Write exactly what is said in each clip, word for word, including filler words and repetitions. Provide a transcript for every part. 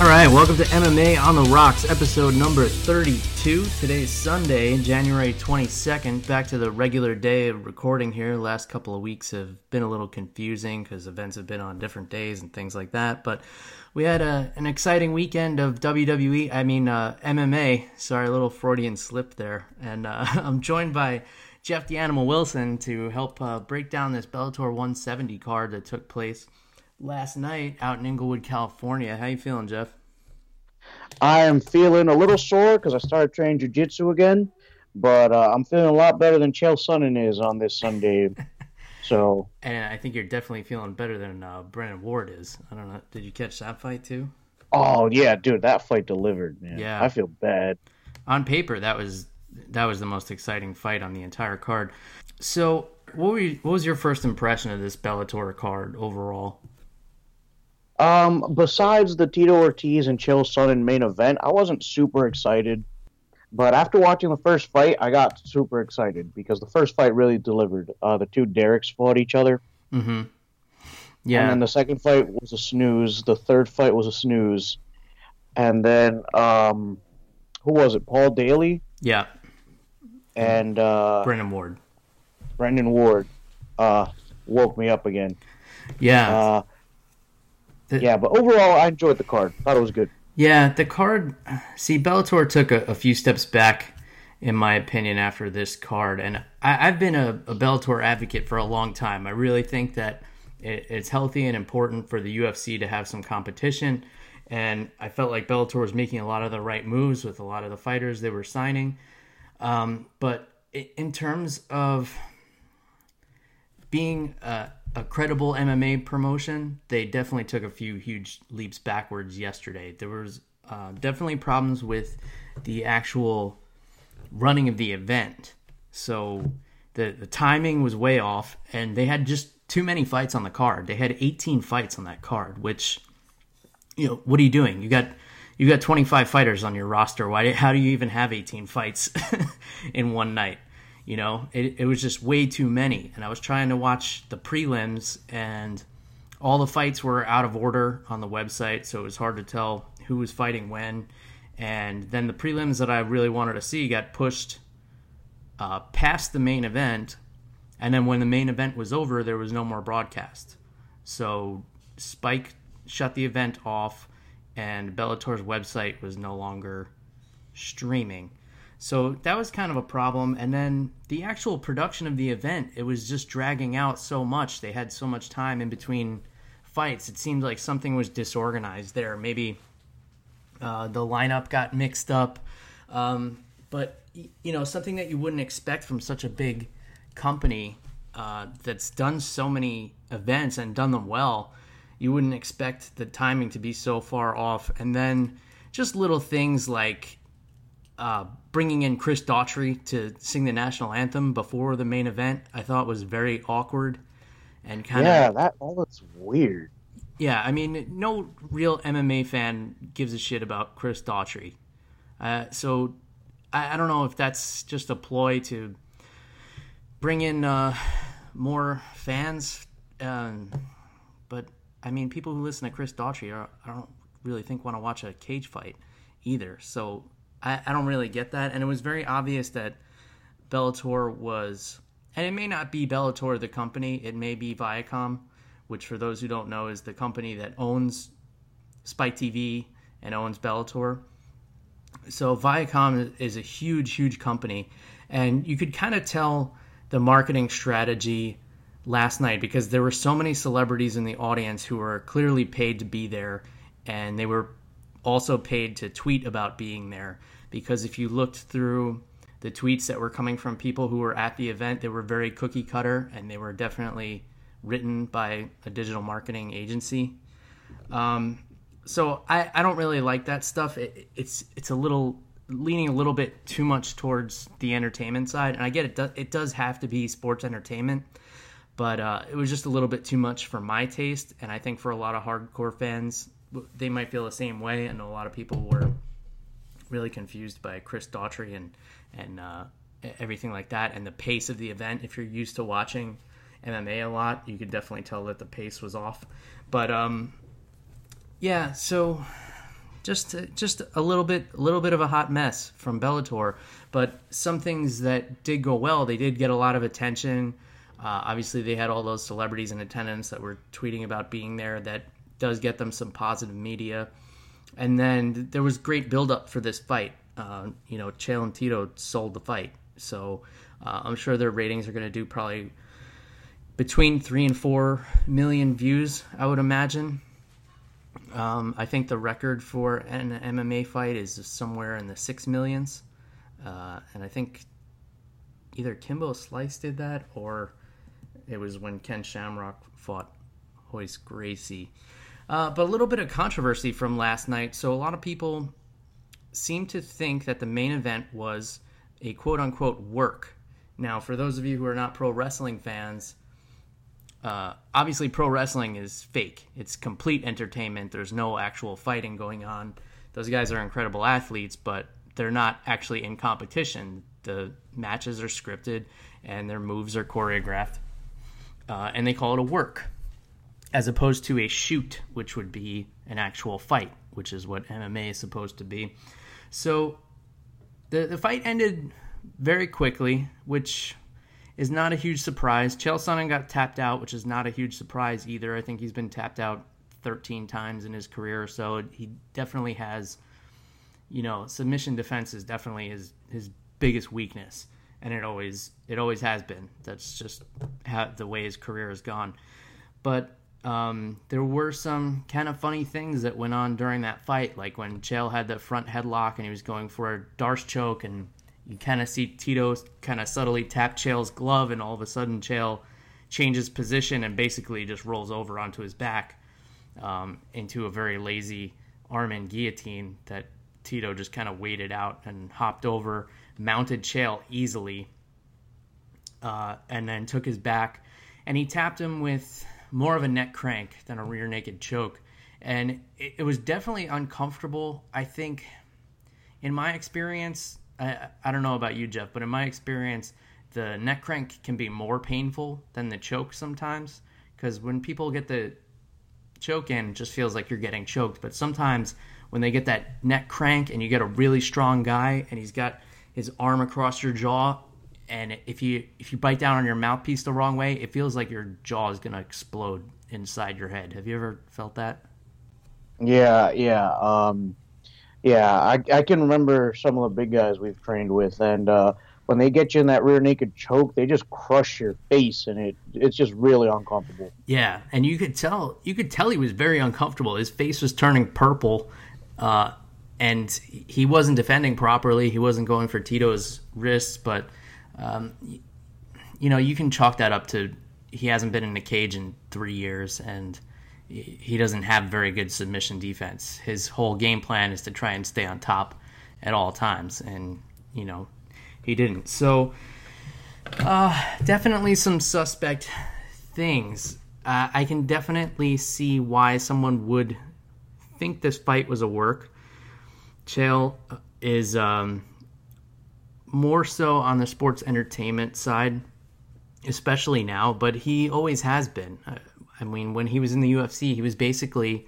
All right, welcome to M M A on the Rocks, episode number thirty-two. Today's Sunday, January twenty-second. Back to the regular day of recording here. The last couple of weeks have been a little confusing because events have been on different days and things like that. But we had a, an exciting weekend of W W E, I mean uh, M M A. Sorry, a little Freudian slip there. And uh, I'm joined by Jeff the Animal Wilson to help uh, break down this Bellator one seventy card that took place last night out in Inglewood, California. How you feeling, Jeff? I am feeling a little sore because I started training jiu-jitsu again, but uh, I'm feeling a lot better than Chael Sonnen is on this Sunday. So, and I think you're definitely feeling better than uh, Brennan Ward is. I don't know. Did you catch that fight too? Oh yeah, dude, that fight delivered, man. Yeah, I feel bad. On paper, that was that was the most exciting fight on the entire card. So, what were you, what was your first impression of this Bellator card overall? Um, besides the Tito Ortiz and Chael Sonnen main event, I wasn't super excited. But after watching the first fight, I got super excited because the first fight really delivered. Uh, the two Derricks fought each other. Mm-hmm. Yeah. And then the second fight was a snooze. The third fight was a snooze. And then, um, who was it? Paul Daley? Yeah. And, uh... Brennan Ward. Brendan Ward, uh, woke me up again. Yeah. Uh, Yeah, but overall, I enjoyed the card. Thought it was good. Yeah, the card... See, Bellator took a, a few steps back, in my opinion, after this card. And I, I've been a, a Bellator advocate for a long time. I really think that it, it's healthy and important for the U F C to have some competition. And I felt like Bellator was making a lot of the right moves with a lot of the fighters they were signing. Um, but in terms of being... Uh, A credible M M A promotion, they definitely took a few huge leaps backwards yesterday. There was uh, definitely problems with the actual running of the event. So the, the timing was way off, and they had just too many fights on the card. They had eighteen fights on that card, which, you know, what are you doing? You got you got twenty-five fighters on your roster. Why? How do you even have eighteen fights in one night? You know, it, it was just way too many. And I was trying to watch the prelims, and all the fights were out of order on the website, so it was hard to tell who was fighting when. And then the prelims that I really wanted to see got pushed uh, past the main event. And then when the main event was over, there was no more broadcast. So Spike shut the event off, and Bellator's website was no longer streaming. So that was kind of a problem. And then the actual production of the event, it was just dragging out so much. They had so much time in between fights. It seemed like something was disorganized there. Maybe uh, the lineup got mixed up. Um, but, you know, something that you wouldn't expect from such a big company uh, that's done so many events and done them well, you wouldn't expect the timing to be so far off. And then just little things like... Uh, bringing in Chris Daughtry to sing the national anthem before the main event, I thought was very awkward and kind of... Yeah, that all looks weird. Yeah, I mean, no real M M A fan gives a shit about Chris Daughtry. Uh, so I, I don't know if that's just a ploy to bring in uh, more fans. Um, but, I mean, people who listen to Chris Daughtry, are, I don't really think want to watch a cage fight either. So... I don't really get that, and it was very obvious that Bellator was, and it may not be Bellator the company, it may be Viacom, which for those who don't know is the company that owns Spike T V and owns Bellator. So Viacom is a huge, huge company, and you could kind of tell the marketing strategy last night because there were so many celebrities in the audience who were clearly paid to be there, and they were also paid to tweet about being there. Because if you looked through the tweets that were coming from people who were at the event, they were very cookie cutter, and they were definitely written by a digital marketing agency. Um, so I, I don't really like that stuff. It, it's it's a little leaning a little bit too much towards the entertainment side, and I get it. Do, it does have to be sports entertainment, but uh, it was just a little bit too much for my taste, and I think for a lot of hardcore fans, they might feel the same way. And a lot of people were really confused by Chris Daughtry and and uh, everything like that, and the pace of the event. If you're used to watching M M A a lot, you could definitely tell that the pace was off. But um, yeah, so just just a little bit a little bit of a hot mess from Bellator. But some things that did go well, they did get a lot of attention. Uh, obviously, they had all those celebrities in attendance that were tweeting about being there. That does get them some positive media. And then there was great buildup for this fight. Uh, you know, Chael and Tito sold the fight. So uh, I'm sure their ratings are going to do probably between three and four million views, I would imagine. Um, I think the record for an M M A fight is somewhere in the six millions. Uh, and I think either Kimbo Slice did that, or it was when Ken Shamrock fought Royce Gracie. Uh, but a little bit of controversy from last night. So a lot of people seem to think that the main event was a quote-unquote work. Now, for those of you who are not pro wrestling fans, uh, obviously pro wrestling is fake. It's complete entertainment. There's no actual fighting going on. Those guys are incredible athletes, but they're not actually in competition. The matches are scripted, and their moves are choreographed, uh, and they call it a work, as opposed to a shoot, which would be an actual fight, which is what M M A is supposed to be. So the the fight ended very quickly, which is not a huge surprise. Chael Sonnen got tapped out, which is not a huge surprise either. I think he's been tapped out thirteen times in his career or so. He definitely has, you know, submission defense is definitely his his biggest weakness, and it always it always has been. That's just how the way his career has gone. But Um, there were some kind of funny things that went on during that fight, like when Chael had the front headlock and he was going for a Darce choke, and you kind of see Tito kind of subtly tap Chael's glove, and all of a sudden Chael changes position and basically just rolls over onto his back um, into a very lazy arm and guillotine that Tito just kind of waited out and hopped over, mounted Chael easily, uh, and then took his back, and he tapped him with more of a neck crank than a rear naked choke. And it, it was definitely uncomfortable. I think in my experience, I, I don't know about you, Jeff, but in my experience, the neck crank can be more painful than the choke sometimes, because when people get the choke in, it just feels like you're getting choked. But sometimes when they get that neck crank and you get a really strong guy and he's got his arm across your jaw, and if you if you bite down on your mouthpiece the wrong way, it feels like your jaw is going to explode inside your head. Have you ever felt that? Yeah, yeah. Um, yeah, I, I can remember some of the big guys we've trained with. And uh, when they get you in that rear naked choke, they just crush your face, and it it's just really uncomfortable. Yeah, and you could tell, you could tell he was very uncomfortable. His face was turning purple, uh, and he wasn't defending properly. He wasn't going for Tito's wrists, but Um, you know, you can chalk that up to he hasn't been in the cage in three years, and he doesn't have very good submission defense. His whole game plan is to try and stay on top at all times, and, you know, he didn't. So, uh, definitely some suspect things. Uh, I can definitely see why someone would think this fight was a work. Chael is Um, more so on the sports entertainment side, especially now, but he always has been. I mean, when he was in the U F C, he was basically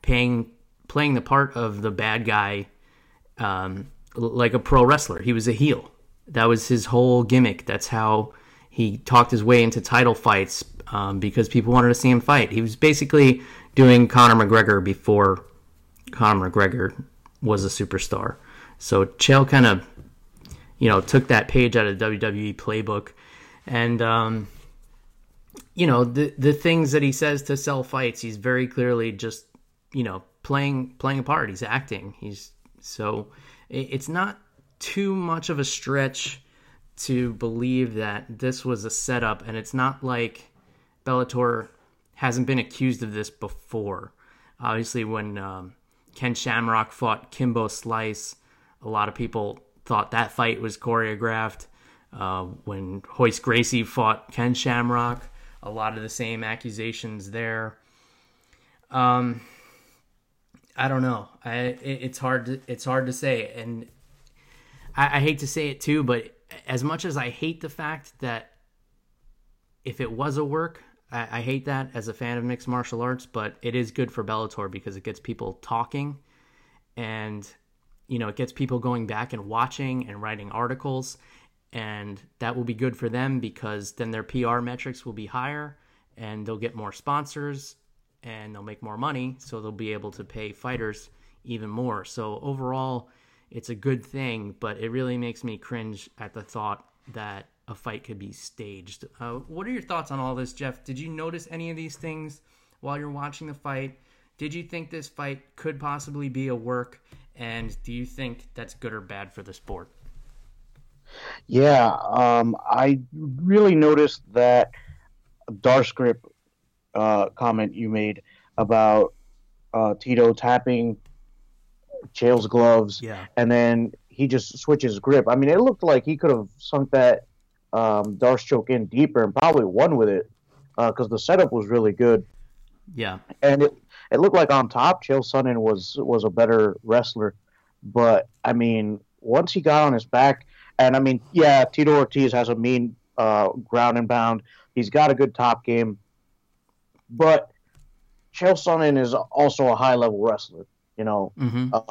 paying, playing the part of the bad guy, um, like a pro wrestler. He was a heel. That was his whole gimmick. That's how he talked his way into title fights, um, because people wanted to see him fight. He was basically doing Conor McGregor before Conor McGregor was a superstar. So Chael kind of, you know, took that page out of the W W E playbook. And, um, you know, the the things that he says to sell fights, he's very clearly just, you know, playing playing a part. He's acting. He's so it, it's not too much of a stretch to believe that this was a setup. And it's not like Bellator hasn't been accused of this before. Obviously, when um, Ken Shamrock fought Kimbo Slice, a lot of people thought that fight was choreographed. Uh, when Royce Gracie fought Ken Shamrock, a lot of the same accusations there. Um, I don't know. I, it, it's hard to, it's hard to say, and I, I hate to say it too, but as much as I hate the fact that if it was a work, I, I hate that as a fan of mixed martial arts, but it is good for Bellator because it gets people talking, and you know, it gets people going back and watching and writing articles, and that will be good for them because then their P R metrics will be higher and they'll get more sponsors and they'll make more money, so they'll be able to pay fighters even more. So overall, it's a good thing, but it really makes me cringe at the thought that a fight could be staged. Uh, what are your thoughts on all this, Jeff? Did you notice any of these things while you're watching the fight? Did you think this fight could possibly be a work? And do you think that's good or bad for the sport? Yeah, um, I really noticed that Darscript uh, comment you made about uh, Tito tapping Chael's gloves, yeah. And then he just switches grip. I mean, it looked like he could have sunk that um, Darce choke in deeper and probably won with it because uh, the setup was really good. Yeah, and it it looked like on top, Chael Sonnen was was a better wrestler, but I mean, once he got on his back, and I mean, yeah, Tito Ortiz has a mean uh, ground and pound. He's got a good top game, but Chael Sonnen is also a high level wrestler. You know, mm-hmm. uh,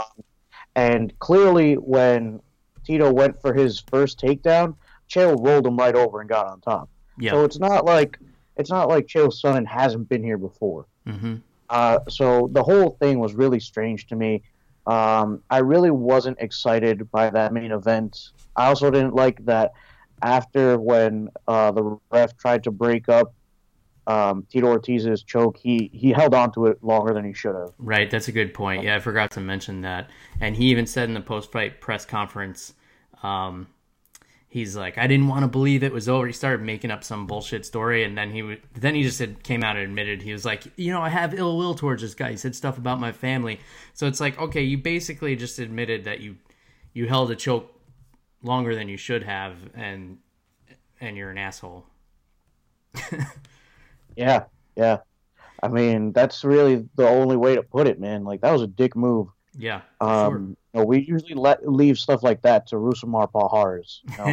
and clearly when Tito went for his first takedown, Chael rolled him right over and got on top. Yeah. So it's not like it's not like Chael Sonnen hasn't been here before. Mm-hmm. Uh, so the whole thing was really strange to me. Um, I really wasn't excited by that main event. I also didn't like that after when uh, the ref tried to break up Um, Tito Ortiz's choke, he he held on to it longer than he should have. Right, that's a good point. Yeah, I forgot to mention that. And he even said in the post-fight press conference, um, he's like, I didn't want to believe it was over. He started making up some bullshit story, and then he w- then he just said, came out and admitted, he was like, you know, I have ill will towards this guy. He said stuff about my family. So it's like, okay, you basically just admitted that you you held a choke longer than you should have, and and you're an asshole. Yeah, yeah. I mean, that's really the only way to put it, man. Like, that was a dick move. Yeah, um, sure. No, we usually let, leave stuff like that to Rusumar Pahar's. You know?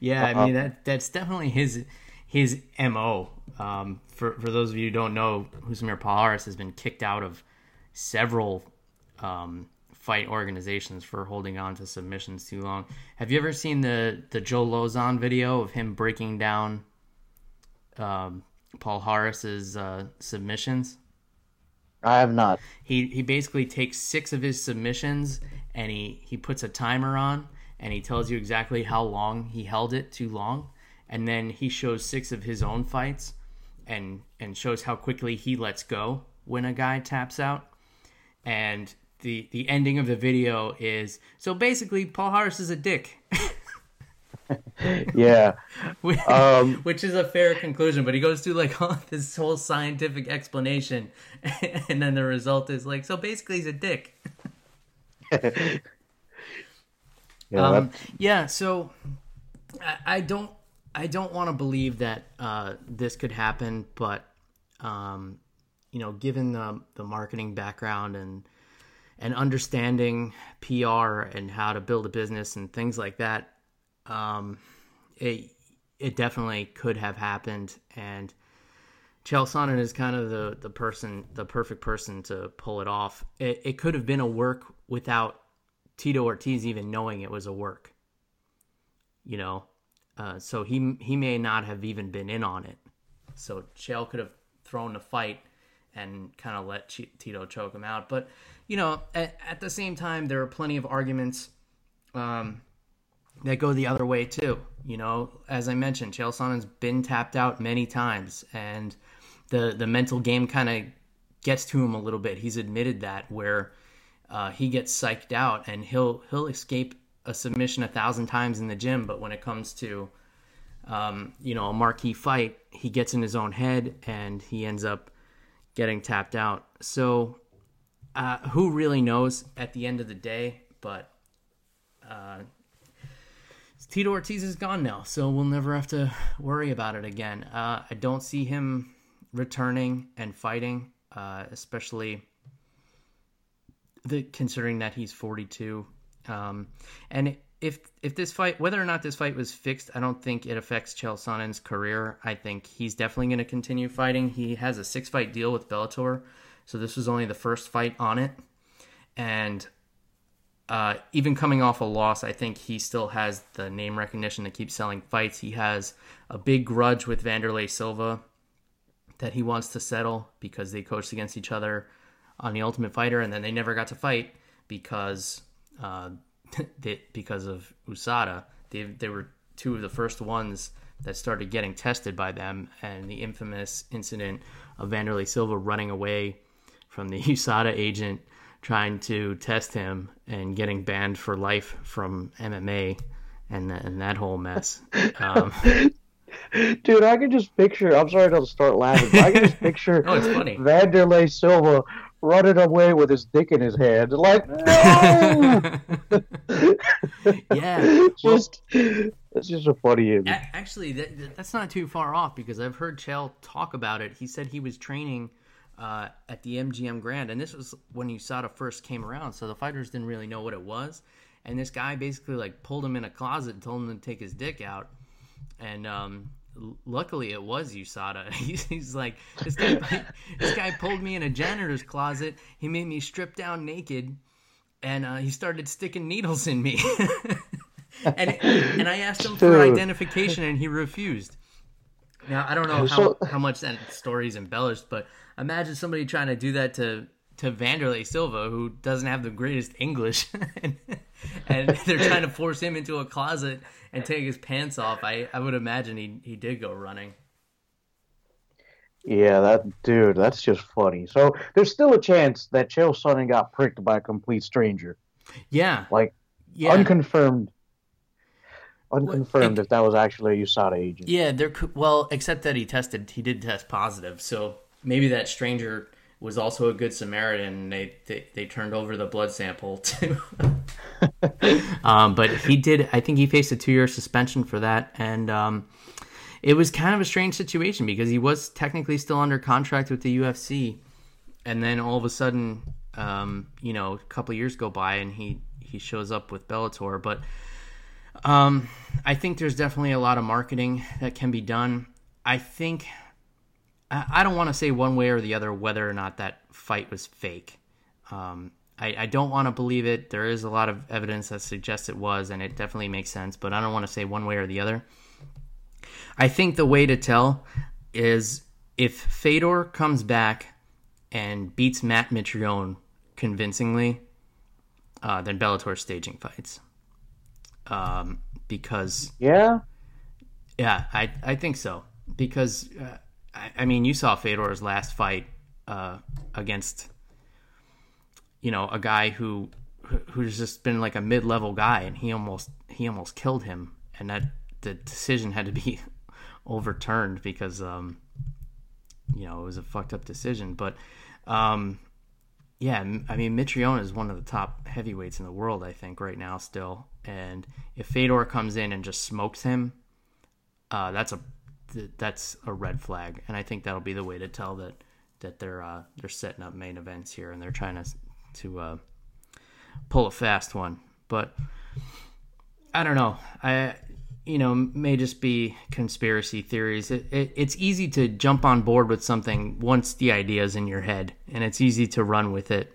Yeah, uh-huh. I mean, that that's definitely his his M O. Um, for, for those of you who don't know, Rusumar Pahar has been kicked out of several um, fight organizations for holding on to submissions too long. Have you ever seen the, the Joe Lozon video of him breaking down... Um, Paul Harris's uh, submissions? I have not. He he basically takes six of his submissions and he, he puts a timer on and he tells you exactly how long he held it too long, and then he shows six of his own fights and and shows how quickly he lets go when a guy taps out. And the the ending of the video is, so basically Paul Harris is a dick. Yeah. Which, um, which is a fair conclusion, but he goes through like oh, this whole scientific explanation, and then the result is like, so basically he's a dick. Yeah, um, yeah so I, I don't I don't want to believe that uh, this could happen, but um, you know, given the the marketing background and and understanding P R and how to build a business and things like that, Um, it it definitely could have happened, and Chael Sonnen is kind of the, the person, the perfect person to pull it off. It, it could have been a work without Tito Ortiz even knowing it was a work, you know. Uh, so he he may not have even been in on it. So Chael could have thrown the fight and kind of let Ch- Tito choke him out. But you know, at, at the same time, there are plenty of arguments. Um. That go the other way too, you know. As I mentioned, Chael Sonnen's been tapped out many times, and the the mental game kind of gets to him a little bit. He's admitted that, where uh, he gets psyched out, and he'll he'll escape a submission a thousand times in the gym, but when it comes to um, you know, a marquee fight, he gets in his own head and he ends up getting tapped out. So uh, who really knows at the end of the day, but uh, Tito Ortiz is gone now, so we'll never have to worry about it again. Uh, I don't see him returning and fighting, uh, especially the, considering that he's forty-two. Um, and if if this fight, whether or not this fight was fixed, I don't think it affects Chael Sonnen's career. I think he's definitely going to continue fighting. He has a six-fight deal with Bellator, so this was only the first fight on it. And Uh, even coming off a loss, I think he still has the name recognition to keep selling fights. He has a big grudge with Vanderlei Silva that he wants to settle because they coached against each other on the Ultimate Fighter, and then they never got to fight because uh, they, because of U S A D A. They, they were two of the first ones that started getting tested by them, and the infamous incident of Vanderlei Silva running away from the U S A D A agent trying to test him and getting banned for life from M M A and, th- and that whole mess. Um, Dude, I can just picture, I'm sorry to start laughing, but I can just picture no, it's funny. Vanderlei Silva running away with his dick in his hand. Like, no! Yeah. Just, well, it's just a funny image. Actually, that, that's not too far off because I've heard Chael talk about it. He said he was training Uh, at the M G M Grand, and this was when U S A D A first came around, so the fighters didn't really know what it was, and this guy basically like pulled him in a closet and told him to take his dick out, and um, l- luckily it was U S A D A. he's, he's like, this guy, this guy pulled me in a janitor's closet, he made me strip down naked, and uh, he started sticking needles in me. and, it, and I asked him for identification and he refused. Now, I don't know how, how much that story is embellished, but imagine somebody trying to do that to, to Vanderlei Silva, who doesn't have the greatest English, and, and they're trying to force him into a closet and take his pants off. I, I would imagine he, he did go running. Yeah, that dude, that's just funny. So there's still a chance that Chael Sonnen got pricked by a complete stranger. Yeah. Like, yeah. Unconfirmed. Unconfirmed well, it, if that was actually a U S A D A agent. Yeah, there could, well, except that he tested, he did test positive. So maybe that stranger was also a good Samaritan. And they, they they turned over the blood sample to. um, but he did. I think he faced a two-year suspension for that, and um, it was kind of a strange situation because he was technically still under contract with the U F C, and then all of a sudden, um, you know, a couple of years go by, and he he shows up with Bellator, but. Um, I think there's definitely a lot of marketing that can be done. I think I, I don't want to say one way or the other whether or not that fight was fake. Um, I, I don't want to believe it. There is a lot of evidence that suggests it was, and it definitely makes sense, but I don't want to say one way or the other. I think the way to tell is if Fedor comes back and beats Matt Mitrione convincingly, uh, then Bellator's staging fights. Um, because yeah, yeah, I, I think so because uh, I, I mean you saw Fedor's last fight uh, against you know a guy who who's just been like a mid level guy and he almost he almost killed him and that the decision had to be overturned because um you know it was a fucked up decision but um yeah I mean Mitrione is one of the top heavyweights in the world I think right now still. And if Fedor comes in and just smokes him, uh, that's a that's a red flag, and I think that'll be the way to tell that that they're uh, they're setting up main events here and they're trying to to uh, pull a fast one. But I don't know, I you know may just be conspiracy theories. It, it, it's easy to jump on board with something once the idea is in your head, and it's easy to run with it.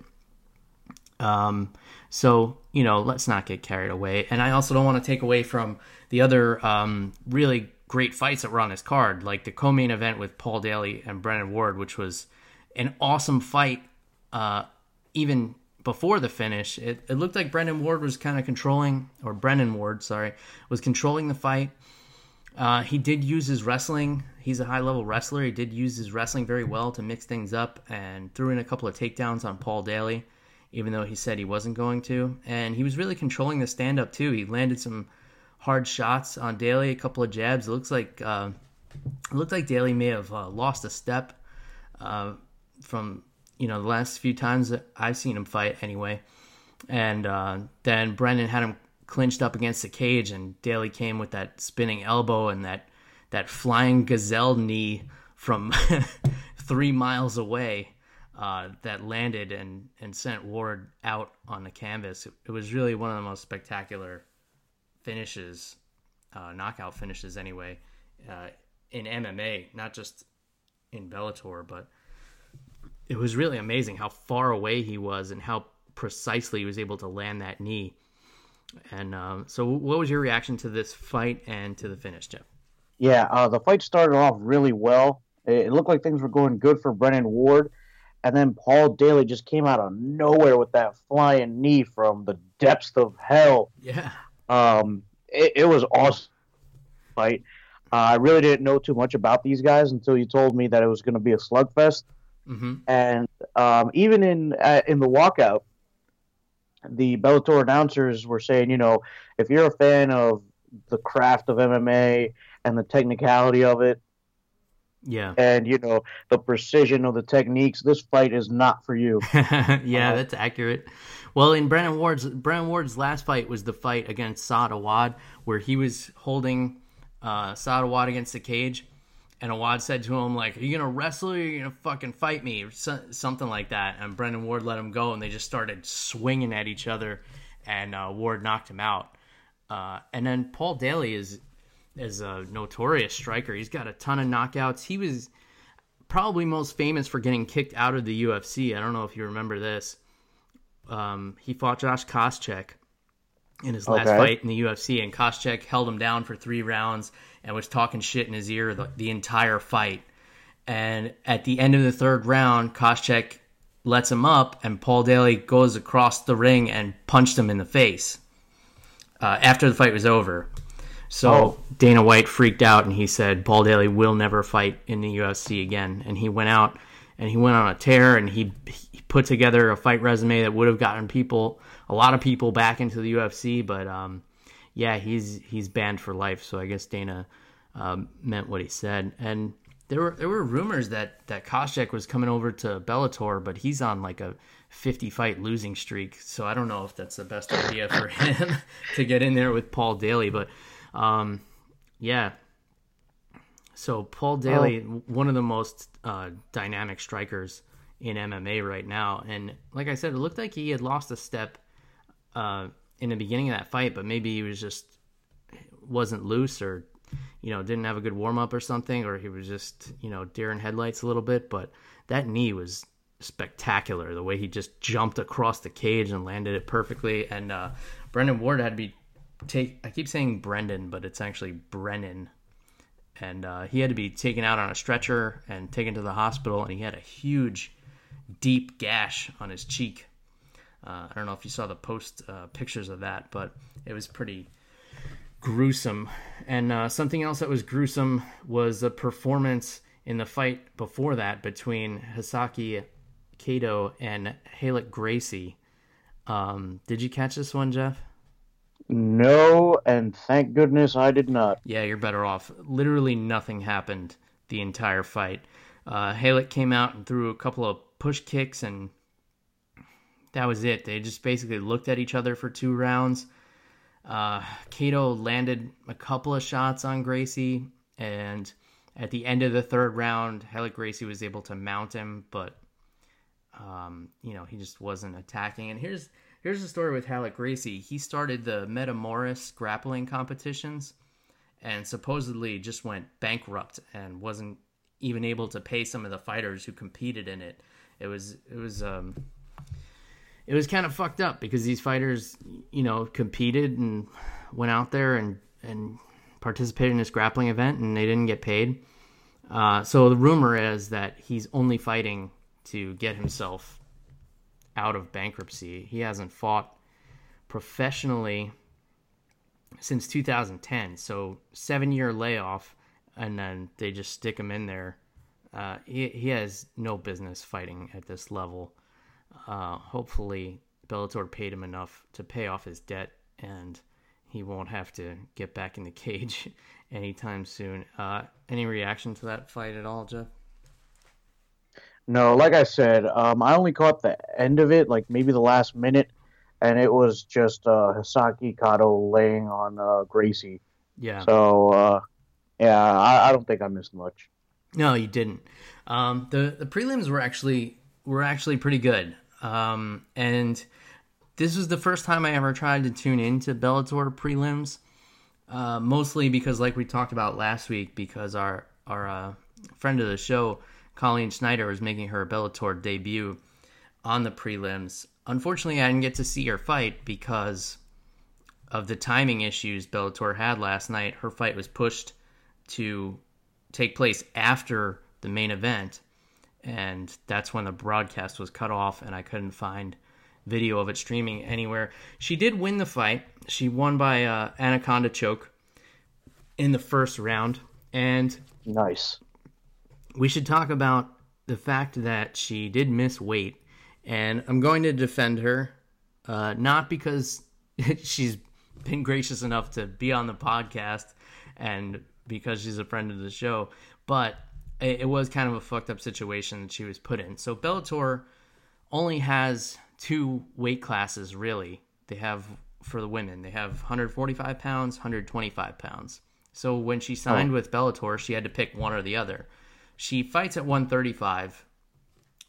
Um, so, you know, let's not get carried away. And I also don't want to take away from the other, um, really great fights that were on this card, like the co-main event with Paul Daley and Brennan Ward, which was an awesome fight. Uh, even before the finish, it, it looked like Brennan Ward was kind of controlling or Brennan Ward, sorry, was controlling the fight. Uh, he did use his wrestling. He's a high level wrestler. He did use his wrestling very well to mix things up and threw in a couple of takedowns on Paul Daley, even though he said he wasn't going to. And he was really controlling the stand-up, too. He landed some hard shots on Daley, a couple of jabs. It looks like uh, it looked like Daley may have uh, lost a step uh, from you know the last few times that I've seen him fight anyway. And uh, then Brennan had him clinched up against the cage, and Daley came with that spinning elbow and that that flying gazelle knee from three miles away uh, that landed and, and sent Ward out on the canvas. It, it was really one of the most spectacular finishes, uh, knockout finishes anyway, uh, in M M A, not just in Bellator, but it was really amazing how far away he was and how precisely he was able to land that knee. And um, so what was your reaction to this fight and to the finish, Jeff? Yeah, uh, the fight started off really well. It looked like things were going good for Brennan Ward. And then Paul Daley just came out of nowhere with that flying knee from the depths of hell. Yeah. Um, it, it was awesome fight. Uh, I really didn't know too much about these guys until you told me that it was going to be a slugfest. Mm-hmm. And um, even in uh, in the walkout, the Bellator announcers were saying, you know, if you're a fan of the craft of M M A and the technicality of it, yeah, and, you know, the precision of the techniques, this fight is not for you. yeah, uh, that's accurate. Well, in Brennan Ward's Brennan Ward's last fight was the fight against Saad Awad, where he was holding uh, Saad Awad against the cage, and Awad said to him, like, are you going to wrestle or are you going to fucking fight me? Or so, something like that. And Brennan Ward let him go, and they just started swinging at each other, and uh, Ward knocked him out. Uh, and then Paul Daley is is a notorious striker. He's got a ton of knockouts. He was probably most famous for getting kicked out of the U F C. I don't know if you remember this. Um, he fought Josh Koscheck in his last okay. fight in the U F C, and Koscheck held him down for three rounds and was talking shit in his ear the, the entire fight. And at the end of the third round, Koscheck lets him up, and Paul Daley goes across the ring and punched him in the face uh, after the fight was over. So oh. Dana White freaked out, and he said, Paul Daley will never fight in the U F C again. And he went out, and he went on a tear, and he, he put together a fight resume that would have gotten people, a lot of people, back into the U F C. But um, yeah, he's he's banned for life. So I guess Dana um, meant what he said. And there were there were rumors that that Koscheck was coming over to Bellator, but he's on like a fifty fight losing streak. So I don't know if that's the best idea for him to get in there with Paul Daley. But um, yeah. So Paul Daley, oh. one of the most uh, dynamic strikers in M M A right now. And like I said, it looked like he had lost a step uh, in the beginning of that fight, but maybe he was just wasn't loose, or, you know, didn't have a good warm up or something, or he was just, you know, deer in headlights a little bit. But that knee was spectacular. The way he just jumped across the cage and landed it perfectly. And uh, Brendan Ward had to be take. I keep saying Brendan, but it's actually Brennan. And uh, he had to be taken out on a stretcher and taken to the hospital, and he had a huge, deep gash on his cheek. Uh, I don't know if you saw the post uh, pictures of that, but it was pretty gruesome. And uh, something else that was gruesome was the performance in the fight before that between Hisaki Kato and Ralek Gracie. Um, did you catch this one, Jeff? No, and thank goodness I did not. Yeah, you're better off. Literally nothing happened the entire fight. Uh, Ralek came out and threw a couple of push kicks, and that was it. They just basically looked at each other for two rounds. Uh, Kato landed a couple of shots on Gracie, and at the end of the third round, Ralek Gracie was able to mount him, but um, you know, he just wasn't attacking. And here's... Here's the story with Ralek Gracie. He started the Metamoris grappling competitions and supposedly just went bankrupt and wasn't even able to pay some of the fighters who competed in it. It was it was um it was kind of fucked up because these fighters, you know, competed and went out there and, and participated in this grappling event, and they didn't get paid. Uh, so the rumor is that he's only fighting to get himself out of bankruptcy. He hasn't fought professionally since two thousand ten, so seven-year layoff, and then they just stick him in there. Uh, he, he has no business fighting at this level. Uh, hopefully Bellator paid him enough to pay off his debt, and he won't have to get back in the cage anytime soon. Uh, any reaction to that fight at all, Jeff? No, like I said, um, I only caught the end of it, like maybe the last minute, and it was just uh, Hisaki Kato laying on uh, Gracie. Yeah. So, uh, yeah, I, I don't think I missed much. No, you didn't. Um, the the prelims were actually were actually pretty good, um, and this was the first time I ever tried to tune into Bellator prelims, uh, mostly because, like we talked about last week, because our our uh, friend of the show, Colleen Schneider, was making her Bellator debut on the prelims. Unfortunately, I didn't get to see her fight because of the timing issues Bellator had last night. Her fight was pushed to take place after the main event, and that's when the broadcast was cut off, and I couldn't find video of it streaming anywhere. She did win the fight. She won by uh, Anaconda Choke in the first round. And nice. We should talk about the fact that she did miss weight, and I'm going to defend her, uh, not because she's been gracious enough to be on the podcast and because she's a friend of the show, but it, it was kind of a fucked up situation that she was put in. So Bellator only has two weight classes, really. They have, for the women, they have one forty-five pounds, one twenty-five pounds. So when she signed oh. with Bellator, she had to pick one or the other. She fights at one thirty-five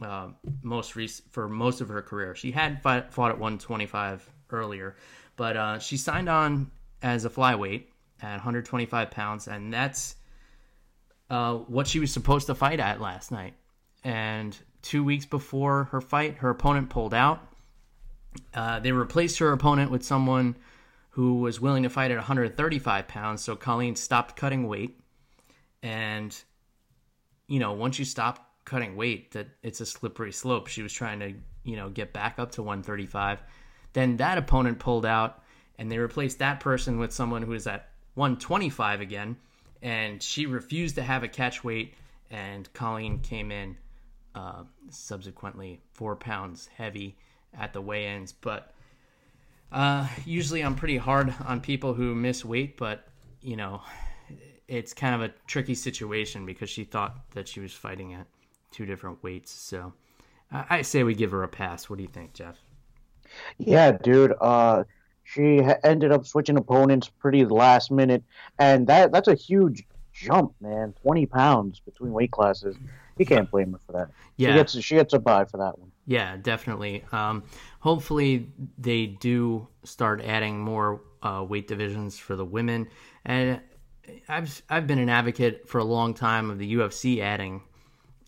uh, most rec- for most of her career. She had fight- fought at one twenty-five earlier, but uh, she signed on as a flyweight at one twenty-five pounds, and that's uh, what she was supposed to fight at last night. And two weeks before her fight, her opponent pulled out. Uh, they replaced her opponent with someone who was willing to fight at one thirty-five pounds, so Colleen stopped cutting weight, and you know, once you stop cutting weight, that it's a slippery slope. She was trying to, you know, get back up to one thirty-five. Then that opponent pulled out, and they replaced that person with someone who was at one twenty-five again, and she refused to have a catch weight, and Colleen came in uh, subsequently four pounds heavy at the weigh-ins. But uh, usually I'm pretty hard on people who miss weight, but, you know, it's kind of a tricky situation because she thought that she was fighting at two different weights. So uh, I say we give her a pass. What do you think, Jeff? Yeah, dude. Uh, she ha- ended up switching opponents pretty last minute. And that that's a huge jump, man. twenty pounds between weight classes. You can't blame her for that. Yeah. She gets, she gets a bye for that one. Yeah, definitely. Um, hopefully they do start adding more uh, weight divisions for the women. And I've I've been an advocate for a long time of the U F C adding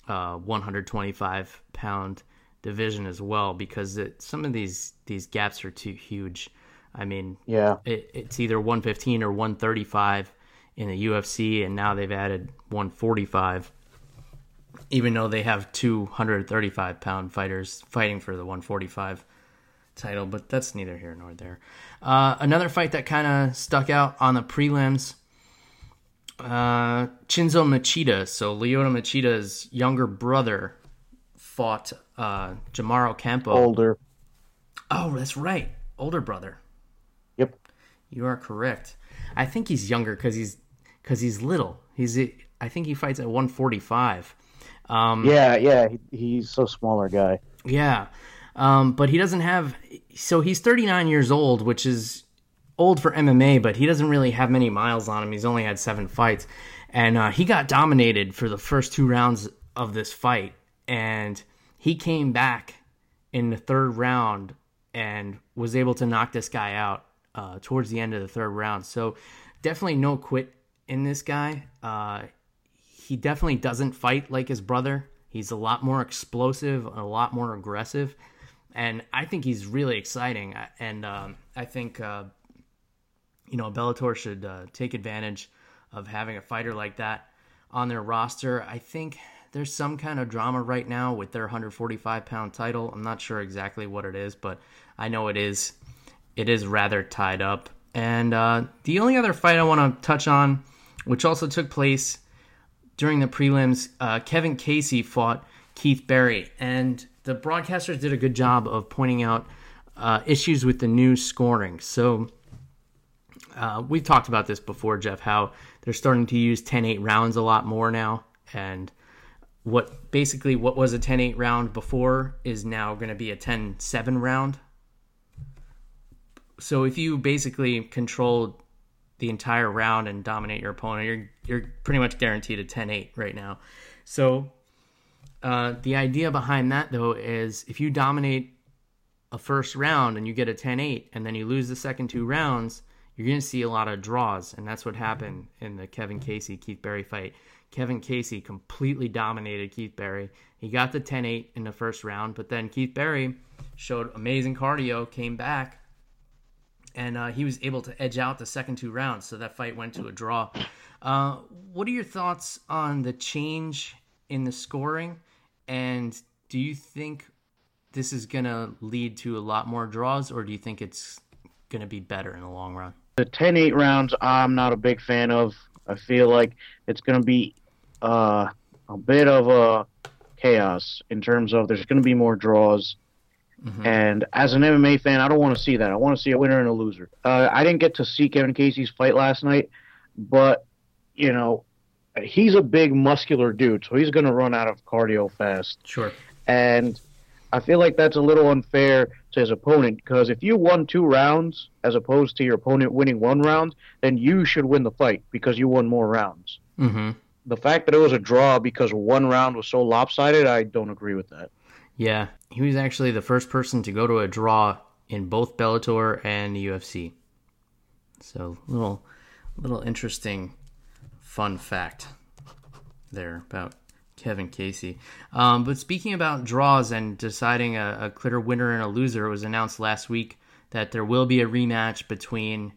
uh one twenty-five pound division as well, because it, some of these these gaps are too huge. I mean, yeah, it, it's either one fifteen or one thirty-five in the U F C, and now they've added one forty-five, even though they have two one thirty-five pound fighters fighting for the one forty-five title. But that's neither here nor there. Uh, another fight that kind of stuck out on the prelims. Uh, Shinzo Machida, so Lyoto Machida's younger brother, fought uh, Jamaro Campo. Older. Oh, that's right. Older brother. Yep. You are correct. I think he's younger because he's because he's little. He's I think he fights at one forty-five. Um, yeah, yeah. He, he's a smaller guy. Yeah, um, but he doesn't have. So he's thirty-nine years old, which is old for M M A, but he doesn't really have many miles on him. He's only had seven fights, and uh, he got dominated for the first two rounds of this fight, and he came back in the third round and was able to knock this guy out uh, towards the end of the third round. So definitely no quit in this guy. Uh, he definitely doesn't fight like his brother. He's a lot more explosive, a lot more aggressive, and I think he's really exciting. And um, I think Uh, You know, Bellator should uh, take advantage of having a fighter like that on their roster. I think there's some kind of drama right now with their one forty-five pound title. I'm not sure exactly what it is, but I know it is. It is rather tied up. And uh, the only other fight I want to touch on, which also took place during the prelims, uh, Kevin Casey fought Keith Berry. And the broadcasters did a good job of pointing out uh, issues with the new scoring. So Uh, we've talked about this before, Jeff, how they're starting to use ten eight rounds a lot more now. And what basically what was a ten eight round before is now going to be a ten seven round. So if you basically control the entire round and dominate your opponent, you're you're pretty much guaranteed a ten eight right now. So uh, the idea behind that, though, is if you dominate a first round and you get a ten eight and then you lose the second two rounds, you're going to see a lot of draws, and that's what happened in the Kevin Casey, Keith Berry fight. Kevin Casey completely dominated Keith Berry. He got the ten eight in the first round, but then Keith Berry showed amazing cardio, came back, and uh, he was able to edge out the second two rounds, so that fight went to a draw. Uh, what are your thoughts on the change in the scoring, and do you think this is going to lead to a lot more draws, or do you think it's going to be better in the long run? The ten eight rounds, I'm not a big fan of. I feel like it's going to be uh, a bit of a chaos in terms of there's going to be more draws. Mm-hmm. And as an M M A fan, I don't want to see that. I want to see a winner and a loser. Uh, I didn't get to see Kevin Casey's fight last night, but, you know, he's a big muscular dude, so he's going to run out of cardio fast. Sure. And I feel like that's a little unfair to his opponent, because if you won two rounds as opposed to your opponent winning one round, then you should win the fight because you won more rounds. Mm-hmm. The fact that it was a draw because one round was so lopsided, I don't agree with that. Yeah, he was actually the first person to go to a draw in both Bellator and the U F C. So little, little interesting fun fact there about Kevin Casey. Um, but speaking about draws and deciding a, a clear winner and a loser, it was announced last week that there will be a rematch between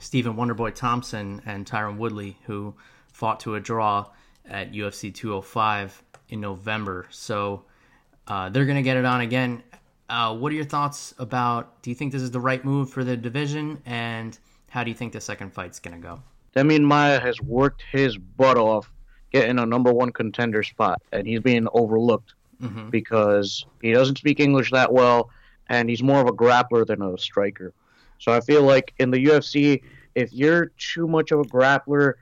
Stephen Wonderboy Thompson and Tyron Woodley, who fought to a draw at U F C two oh five in November. So uh, they're going to get it on again. Uh, what are your thoughts about, do you think this is the right move for the division, and how do you think the second fight's going to go? Demian Maia has worked his butt off getting a number one contender spot, and he's being overlooked mm-hmm. because he doesn't speak English that well, and he's more of a grappler than a striker. So I feel like in the U F C, if you're too much of a grappler,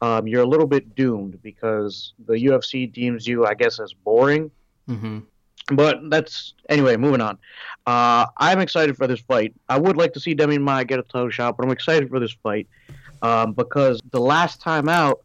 um, you're a little bit doomed, because the U F C deems you, I guess, as boring. Mm-hmm. But that's, anyway, moving on. Uh, I'm excited for this fight. I would like to see Demian Maia get a title shot, but I'm excited for this fight um, because the last time out,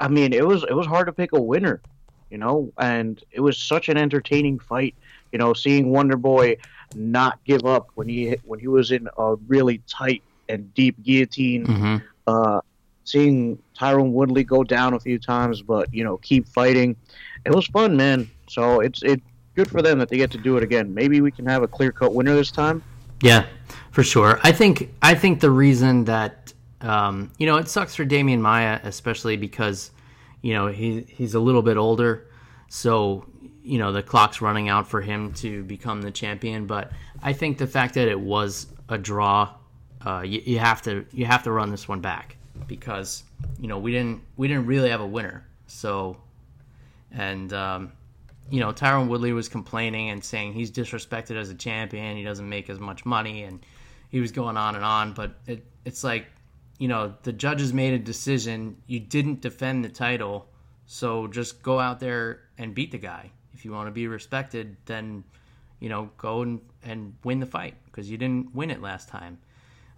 I mean, it was it was hard to pick a winner, you know, and it was such an entertaining fight, you know, seeing Wonderboy not give up when he hit, when he was in a really tight and deep guillotine, mm-hmm. uh, seeing Tyron Woodley go down a few times, but, you know, keep fighting. It was fun, man. So it's it good for them that they get to do it again. Maybe we can have a clear-cut winner this time. Yeah, for sure. I think I think the reason that Um, you know, it sucks for Demian Maia, especially because, you know, he he's a little bit older. So, you know, the clock's running out for him to become the champion. But I think the fact that it was a draw, uh, you, you have to you have to run this one back, because, you know, we didn't we didn't really have a winner. So, and, um, you know, Tyron Woodley was complaining and saying he's disrespected as a champion. He doesn't make as much money, and he was going on and on. But it it's like, you know, the judges made a decision. You didn't defend the title, so just go out there and beat the guy. If you want to be respected, then, you know, go and, and win the fight, because you didn't win it last time.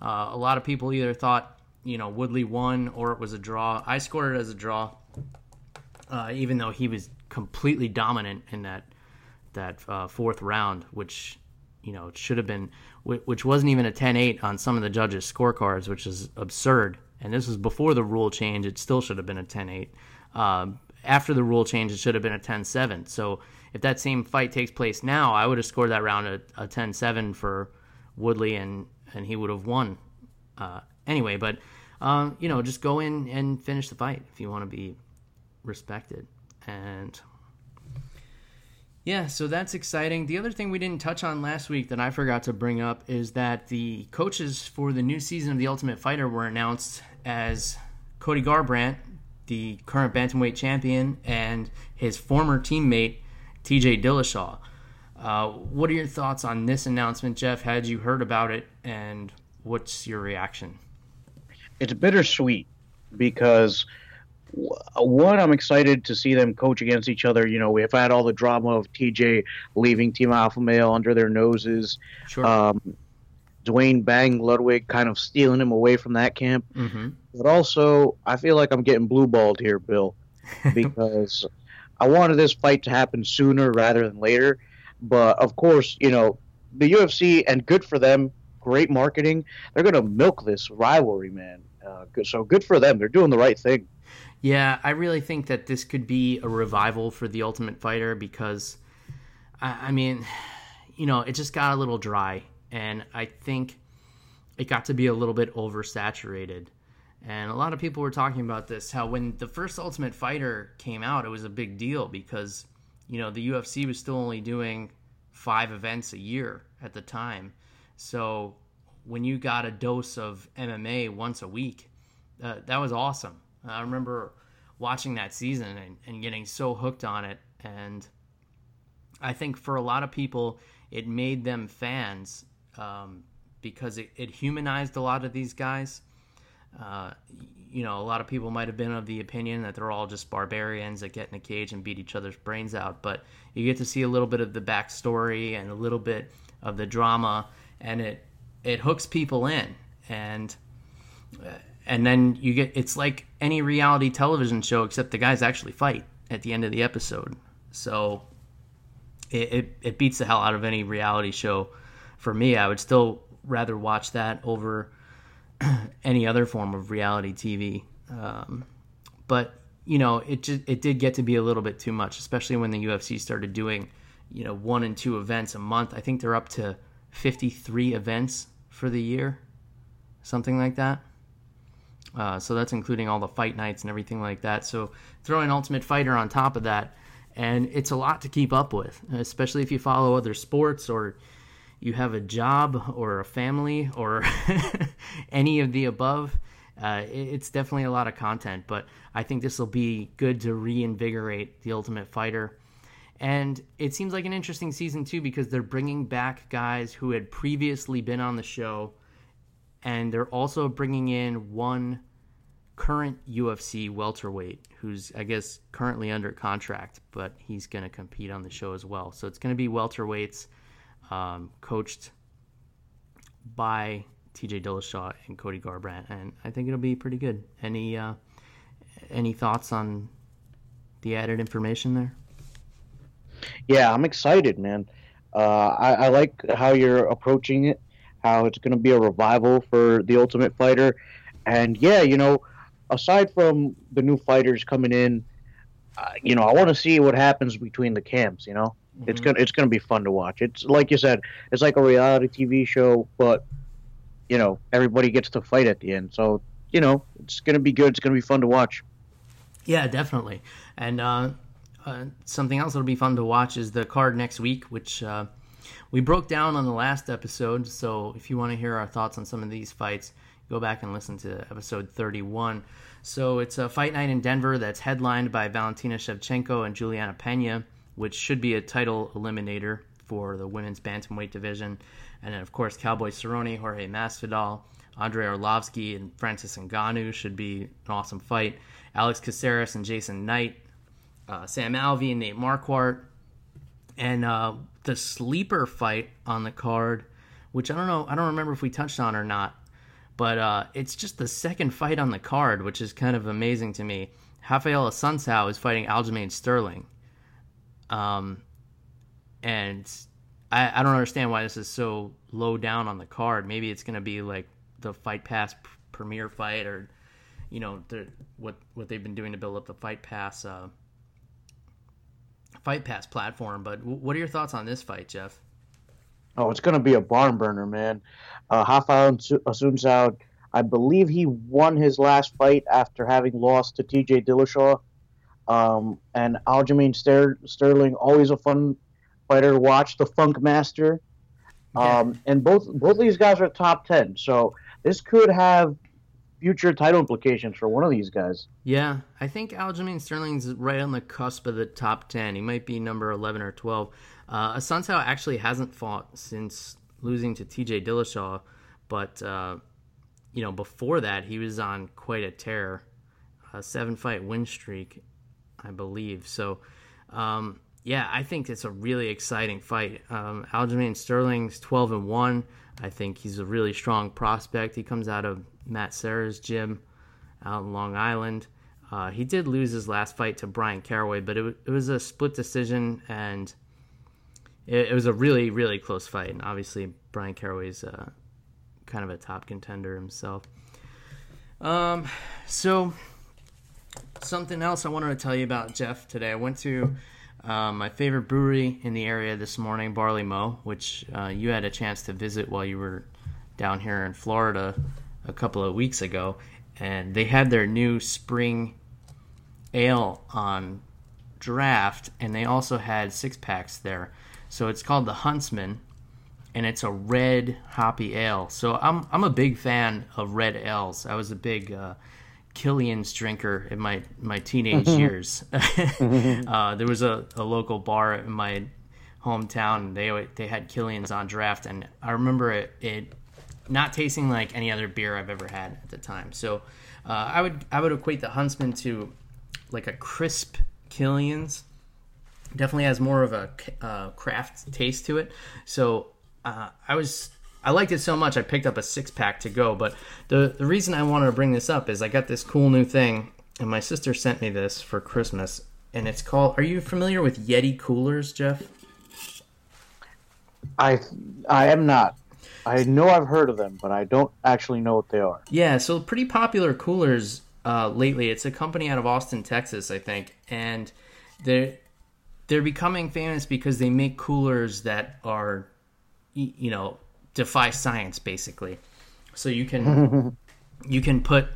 Uh, a lot of people either thought, you know, Woodley won or it was a draw. I scored it as a draw, uh, even though he was completely dominant in that that uh, fourth round, which, you know, it should have been, which wasn't even a ten eight on some of the judges' scorecards, which is absurd. And this was before the rule change. It still should have been a ten eight. Um, after the rule change, it should have been a ten seven. So if that same fight takes place now, I would have scored that round a, a ten seven for Woodley, and, and he would have won. Uh, anyway, but, um, you know, just go in and finish the fight if you want to be respected. And yeah, so that's exciting. The other thing we didn't touch on last week that I forgot to bring up is that the coaches for the new season of The Ultimate Fighter were announced as Cody Garbrandt, the current bantamweight champion, and his former teammate, T J Dillashaw. Uh, what are your thoughts on this announcement, Jeff? Had you heard about it, and What's your reaction? It's bittersweet because, one, I'm excited to see them coach against each other. You know, we've had all the drama of T J leaving Team Alpha Male under their noses. Sure. Um, Dwayne Bang Ludwig kind of stealing him away from that camp. Mm-hmm. But also, I feel like I'm getting blue-balled here, Bill, because I wanted this fight to happen sooner rather than later. But, of course, you know, the U F C, and good for them, great marketing, they're going to milk this rivalry, man. Uh, so good for them. They're doing the right thing. Yeah, I really think that this could be a revival for The Ultimate Fighter because, I, I mean, you know, it just got a little dry. And I think it got to be a little bit oversaturated. And a lot of people were talking about this, how when the first Ultimate Fighter came out, it was a big deal because, you know, the U F C was still only doing five events a year at the time. So when you got a dose of M M A once a week, uh, that was awesome. I remember watching that season and, and getting so hooked on it. And I think for a lot of people, it made them fans. Um, because it, it humanized a lot of these guys. Uh, you know, a lot of people might have been of the opinion that they're all just barbarians that get in a cage and beat each other's brains out, but you get to see a little bit of the backstory and a little bit of the drama, and it it hooks people in, and and then you get it's like any reality television show except the guys actually fight at the end of the episode. So it it, it beats the hell out of any reality show. For me, I would still rather watch that over any other form of reality T V. Um, but, you know, it just, it did get to be a little bit too much, especially when the U F C started doing, you know, one and two events a month. I think they're up to fifty-three events for the year, something like that. Uh, so that's including all the fight nights and everything like that. So throw an Ultimate Fighter on top of that, and it's a lot to keep up with, especially if you follow other sports or you have a job or a family or any of the above. Uh, it's definitely a lot of content, but I think this will be good to reinvigorate The Ultimate Fighter. And it seems like an interesting season, too, because they're bringing back guys who had previously been on the show, and they're also bringing in one current U F C welterweight who's, I guess, currently under contract, but he's going to compete on the show as well. So it's going to be welterweights, Um, coached by T J Dillashaw and Cody Garbrandt, and I think it'll be pretty good. Any uh, any thoughts on the added information there? Yeah, I'm excited, man. Uh, I, I like how you're approaching it, how it's going to be a revival for The Ultimate Fighter. And yeah, you know, aside from the new fighters coming in, uh, you know, I want to see what happens between the camps, you know? Mm-hmm. It's gonna it's gonna be fun to watch. It's like you said, it's like a reality T V show, but you know everybody gets to fight at the end. So you know it's gonna be good. It's gonna be fun to watch. Yeah, definitely. And uh, uh, something else that'll be fun to watch is the card next week, which uh, we broke down on the last episode. So if you want to hear our thoughts on some of these fights, go back and listen to episode thirty-one. So it's a fight night in Denver that's headlined by Valentina Shevchenko and Juliana Pena, which should be a title eliminator for the women's bantamweight division. And then, of course, Cowboy Cerrone, Jorge Masvidal, Andrei Arlovsky, and Francis Ngannou should be an awesome fight. Alex Caceres and Jason Knight, uh, Sam Alvey and Nate Marquardt. And uh, the sleeper fight on the card, which I don't know, I don't remember if we touched on or not, but uh, it's just the second fight on the card, which is kind of amazing to me. Rafael Assunção is fighting Aljamain Sterling. Um, and I, I don't understand why this is so low down on the card. Maybe it's going to be like the Fight Pass p- premier fight, or, you know, the, what, what they've been doing to build up the Fight Pass, uh, Fight Pass platform. But w- what are your thoughts on this fight, Jeff? Oh, it's going to be a barn burner, man. Uh, Rafael Assunção, I believe he won his last fight after having lost to T J Dillashaw. Um, and Aljamain Ster- Sterling, always a fun fighter to watch, the Funk Master. Um, yeah. And both both these guys are top ten, so this could have future title implications for one of these guys. Yeah, I think Aljamain Sterling's right on the cusp of the top ten. He might be number eleven or twelve. Uh, Assunção actually hasn't fought since losing to T J Dillashaw, But, uh, you know, before that, he was on quite a tear, a seven-fight win streak, I believe. So, um, yeah, I think it's a really exciting fight. Um, Aljamain Sterling's twelve and one. I think he's a really strong prospect. He comes out of Matt Serra's gym out in Long Island. Uh, he did lose his last fight to Brian Caraway, but it, it was a split decision, and it, it was a really, really close fight. And obviously, Brian Caraway's uh, kind of a top contender himself. Um, so something else I wanted to tell you about, Jeff, today. I went to um, my favorite brewery in the area this morning, Barley Moe, which uh, you had a chance to visit while you were down here in Florida a couple of weeks ago. And they had their new spring ale on draft, and they also had six packs there. So it's called the Huntsman, and it's a red hoppy ale. So I'm I'm a big fan of red ales. I was a big uh, Killian's drinker in my my teenage years. uh, there was a, a local bar in my hometown, and they they had Killian's on draft, and I remember it. it not tasting like any other beer I've ever had at the time. So uh, I would I would equate the Huntsman to like a crisp Killian's. Definitely has more of a uh, craft taste to it. So uh, I was I liked it so much I picked up a six pack to go. But the the reason I wanted to bring this up is I got this cool new thing, and my sister sent me this for Christmas, and it's called. Are you familiar with Yeti coolers, Jeff? I I am not. I know I've heard of them, but I don't actually know what they are. Yeah, so pretty popular coolers uh, lately. It's a company out of Austin, Texas, I think. And they're, they're becoming famous because they make coolers that are, you know, defy science, basically. So you can you can put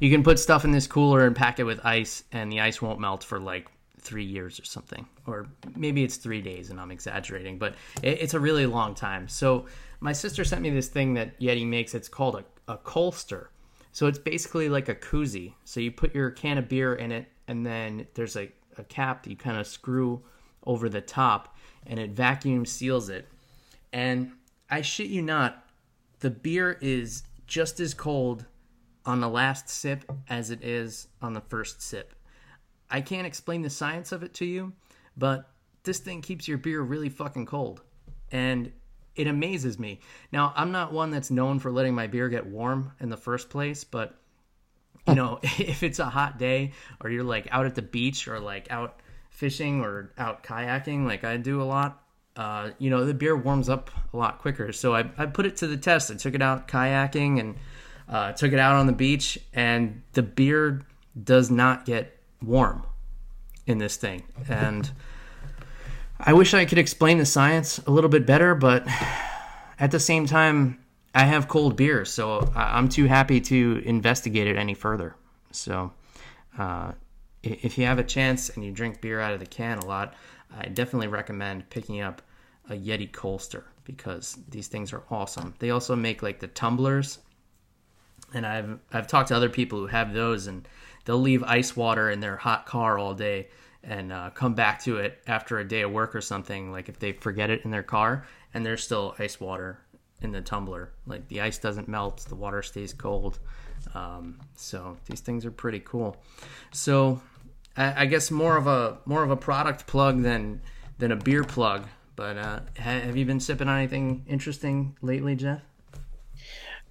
you can put stuff in this cooler and pack it with ice, and the ice won't melt for, like, three years or something. Or maybe it's three days, and I'm exaggerating. But it, it's a really long time. So my sister sent me this thing that Yeti makes. It's called a, a Colster. So it's basically like a koozie. So you put your can of beer in it, and then there's a, a cap that you kind of screw over the top, and it vacuum seals it. And I shit you not, the beer is just as cold on the last sip as it is on the first sip. I can't explain the science of it to you, but this thing keeps your beer really fucking cold. And it amazes me. Now, I'm not one that's known for letting my beer get warm in the first place, but, you know, if it's a hot day or you're, like, out at the beach or, like, out fishing or out kayaking like I do a lot, uh, you know, the beer warms up a lot quicker. So I, I put it to the test. I took it out kayaking and uh, took it out on the beach, and the beer does not get warm in this thing. And I wish I could explain the science a little bit better, but at the same time, I have cold beer, so I'm too happy to investigate it any further. So uh, if you have a chance and you drink beer out of the can a lot, I definitely recommend picking up a Yeti Colster because these things are awesome. They also make like the tumblers, and I've I've talked to other people who have those, and they'll leave ice water in their hot car all day and uh, come back to it after a day of work or something, like if they forget it in their car, and there's still ice water in the tumbler. Like the ice doesn't melt, the water stays cold. Um, so these things are pretty cool. So I, I guess more of a more of a product plug than than a beer plug. But uh, have you been sipping on anything interesting lately, Jeff?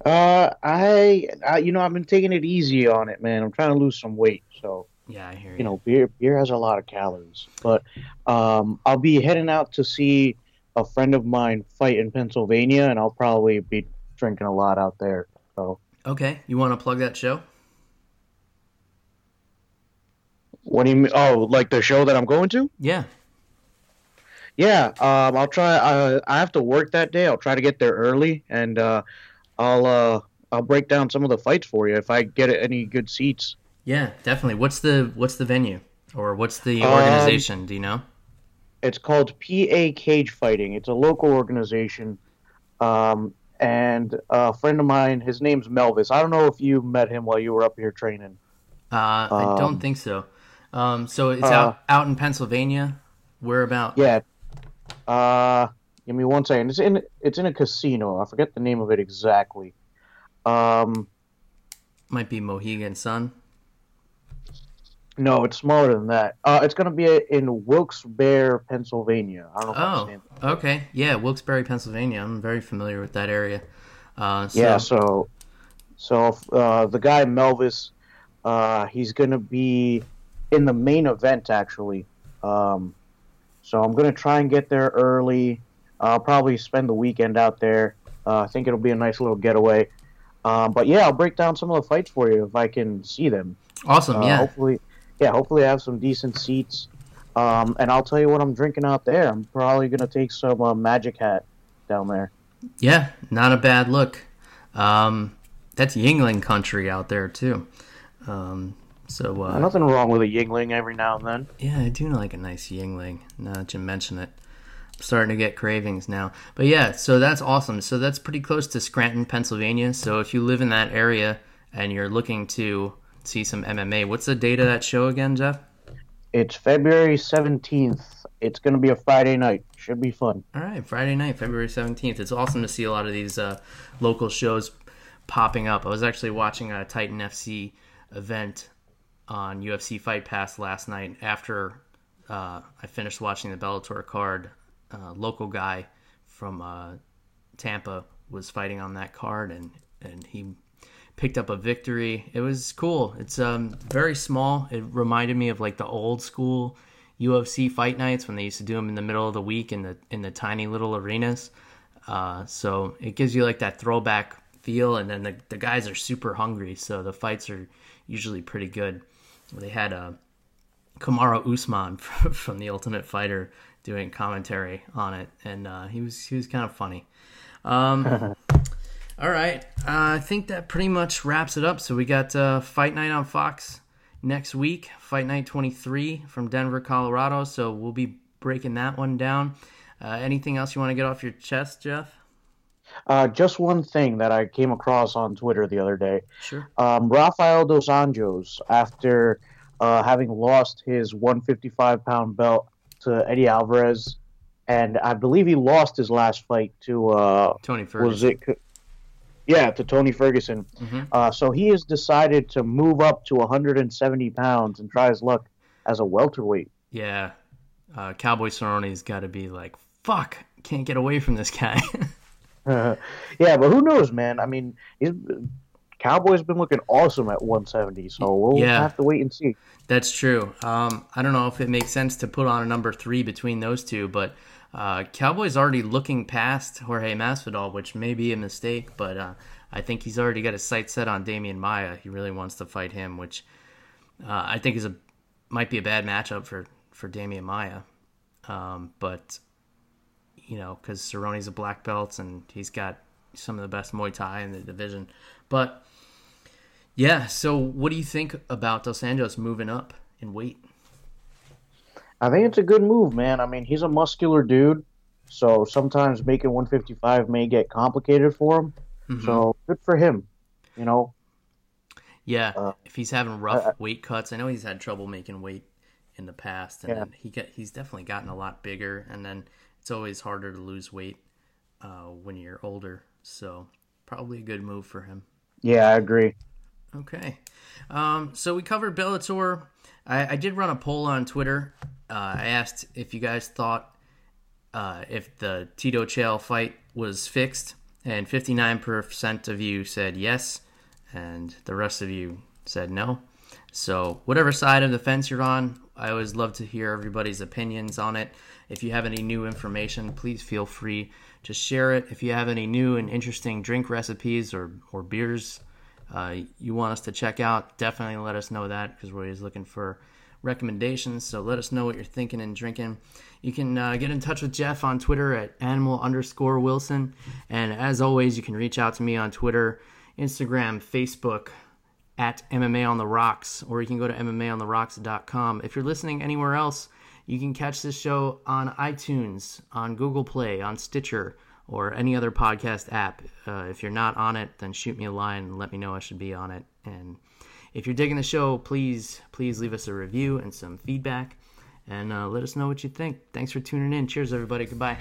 Uh, I, I, you know, I've been taking it easy on it, man. I'm trying to lose some weight, so yeah, I hear you. You know, beer, beer has a lot of calories, but um, I'll be heading out to see a friend of mine fight in Pennsylvania, and I'll probably be drinking a lot out there. So okay, you want to plug that show? What do you mean? Oh, like the show that I'm going to? Yeah. Yeah. Um, I'll try. Uh, I have to work that day. I'll try to get there early, and uh. I'll uh I'll break down some of the fights for you if I get any good seats. Yeah, definitely. What's the what's the venue or what's the organization? Um, do you know? It's called P A Cage Fighting. It's a local organization, um, and a friend of mine. His name's Melvis. I don't know if you met him while you were up here training. Uh, um, I don't think so. Um, so it's uh, out out in Pennsylvania. Where about? Yeah. Uh. Give me one second. It's in it's in a casino. I forget the name of it exactly. Um, Might be Mohegan Sun. No, it's smaller than that. Uh, it's going to be in Wilkes-Barre, Pennsylvania. I don't know oh, if I okay. Yeah, Wilkes-Barre, Pennsylvania. I'm very familiar with that area. Uh, so... Yeah, so so uh, the guy, Melvis, uh, he's going to be in the main event, actually. Um, so I'm going to try and get there early. I'll probably spend the weekend out there. Uh, I think it'll be a nice little getaway. Um, but, yeah, I'll break down some of the fights for you if I can see them. Awesome, uh, yeah. Hopefully... Yeah, hopefully I have some decent seats. Um, and I'll tell you what I'm drinking out there. I'm probably going to take some uh, Magic Hat down there. Yeah, not a bad look. Um, that's Yingling country out there, too. Um, so uh, nothing wrong with a Yingling every now and then. Yeah, I do like a nice Yingling, now that you mention it. I'm starting to get cravings now. But, yeah, so that's awesome. So that's pretty close to Scranton, Pennsylvania. So if you live in that area and you're looking to see some M M A. What's the date of that show again, Jeff? It's February seventeenth. It's going to be a Friday night. Should be fun. All right, Friday night, February seventeenth. It's awesome to see a lot of these uh, local shows popping up. I was actually watching a Titan F C event on U F C Fight Pass last night after uh, I finished watching the Bellator card. Uh, local guy from uh, Tampa was fighting on that card, and, and he picked up a victory. It was cool. It's um very small. It reminded me of like the old school U F C fight nights when they used to do them in the middle of the week in the in the tiny little arenas. Uh, so it gives you like that throwback feel, and then the, the guys are super hungry, so the fights are usually pretty good. They had uh, Kamaru Usman from the Ultimate Fighter doing commentary on it, and uh, he was he was kind of funny. Um, All right, uh, I think that pretty much wraps it up. So we got uh, Fight Night on Fox next week, Fight Night twenty-three from Denver, Colorado. So we'll be breaking that one down. Uh, anything else you want to get off your chest, Jeff? Uh, just one thing that I came across on Twitter the other day. Sure. Um, Rafael Dos Anjos, after uh, having lost his one fifty-five pound belt to Eddie Alvarez, and I believe he lost his last fight to uh, Tony Ferguson. Was it, Yeah, to Tony Ferguson. Mm-hmm. Uh, so he has decided to move up to one seventy pounds and try his luck as a welterweight. Yeah. Uh, Cowboy Cerrone's got to be like, fuck, can't get away from this guy. uh, yeah, but who knows, man? I mean, he's, Cowboy's been looking awesome at one seventy, so we'll yeah. have to wait and see. That's true. Um, I don't know if it makes sense to put on a number three between those two, but... Uh, Cowboy's already looking past Jorge Masvidal, which may be a mistake, but uh, I think he's already got his sights set on Demian Maia. He really wants to fight him, which uh, I think is a might be a bad matchup for, for Demian Maia. Um, but, you know, because Cerrone's a black belt, and he's got some of the best Muay Thai in the division. But, yeah, so what do you think about Dos Anjos moving up in weight? I think it's a good move, man. I mean, he's a muscular dude, so sometimes making one fifty-five may get complicated for him. Mm-hmm. So good for him, you know. Yeah, uh, if he's having rough I, weight cuts, I know he's had trouble making weight in the past, and yeah. then he get, he's definitely gotten a lot bigger. And then it's always harder to lose weight uh, when you're older. So probably a good move for him. Yeah, I agree. Okay, um, so we covered Bellator. I, I did run a poll on Twitter. Uh, I asked if you guys thought uh, if the Tito Chael fight was fixed, and fifty-nine percent of you said yes, and the rest of you said no. So whatever side of the fence you're on, I always love to hear everybody's opinions on it. If you have any new information, please feel free to share it. If you have any new and interesting drink recipes or, or beers uh, you want us to check out, definitely let us know that, because we're always looking for recommendations. So let us know what you're thinking and drinking. You can uh, get in touch with Jeff on Twitter at animal underscore Wilson, and as always you can reach out to me on Twitter, Instagram, Facebook at M M A on the Rocks, or you can go to M M A on the rocks dot com. If you're listening anywhere else, you can catch this show on iTunes, on Google Play, on Stitcher, or any other podcast app. Uh, if you're not on it, then shoot me a line and let me know I should be on it. And if you're digging the show, please, please leave us a review and some feedback, and uh, let us know what you think. Thanks for tuning in. Cheers, everybody. Goodbye.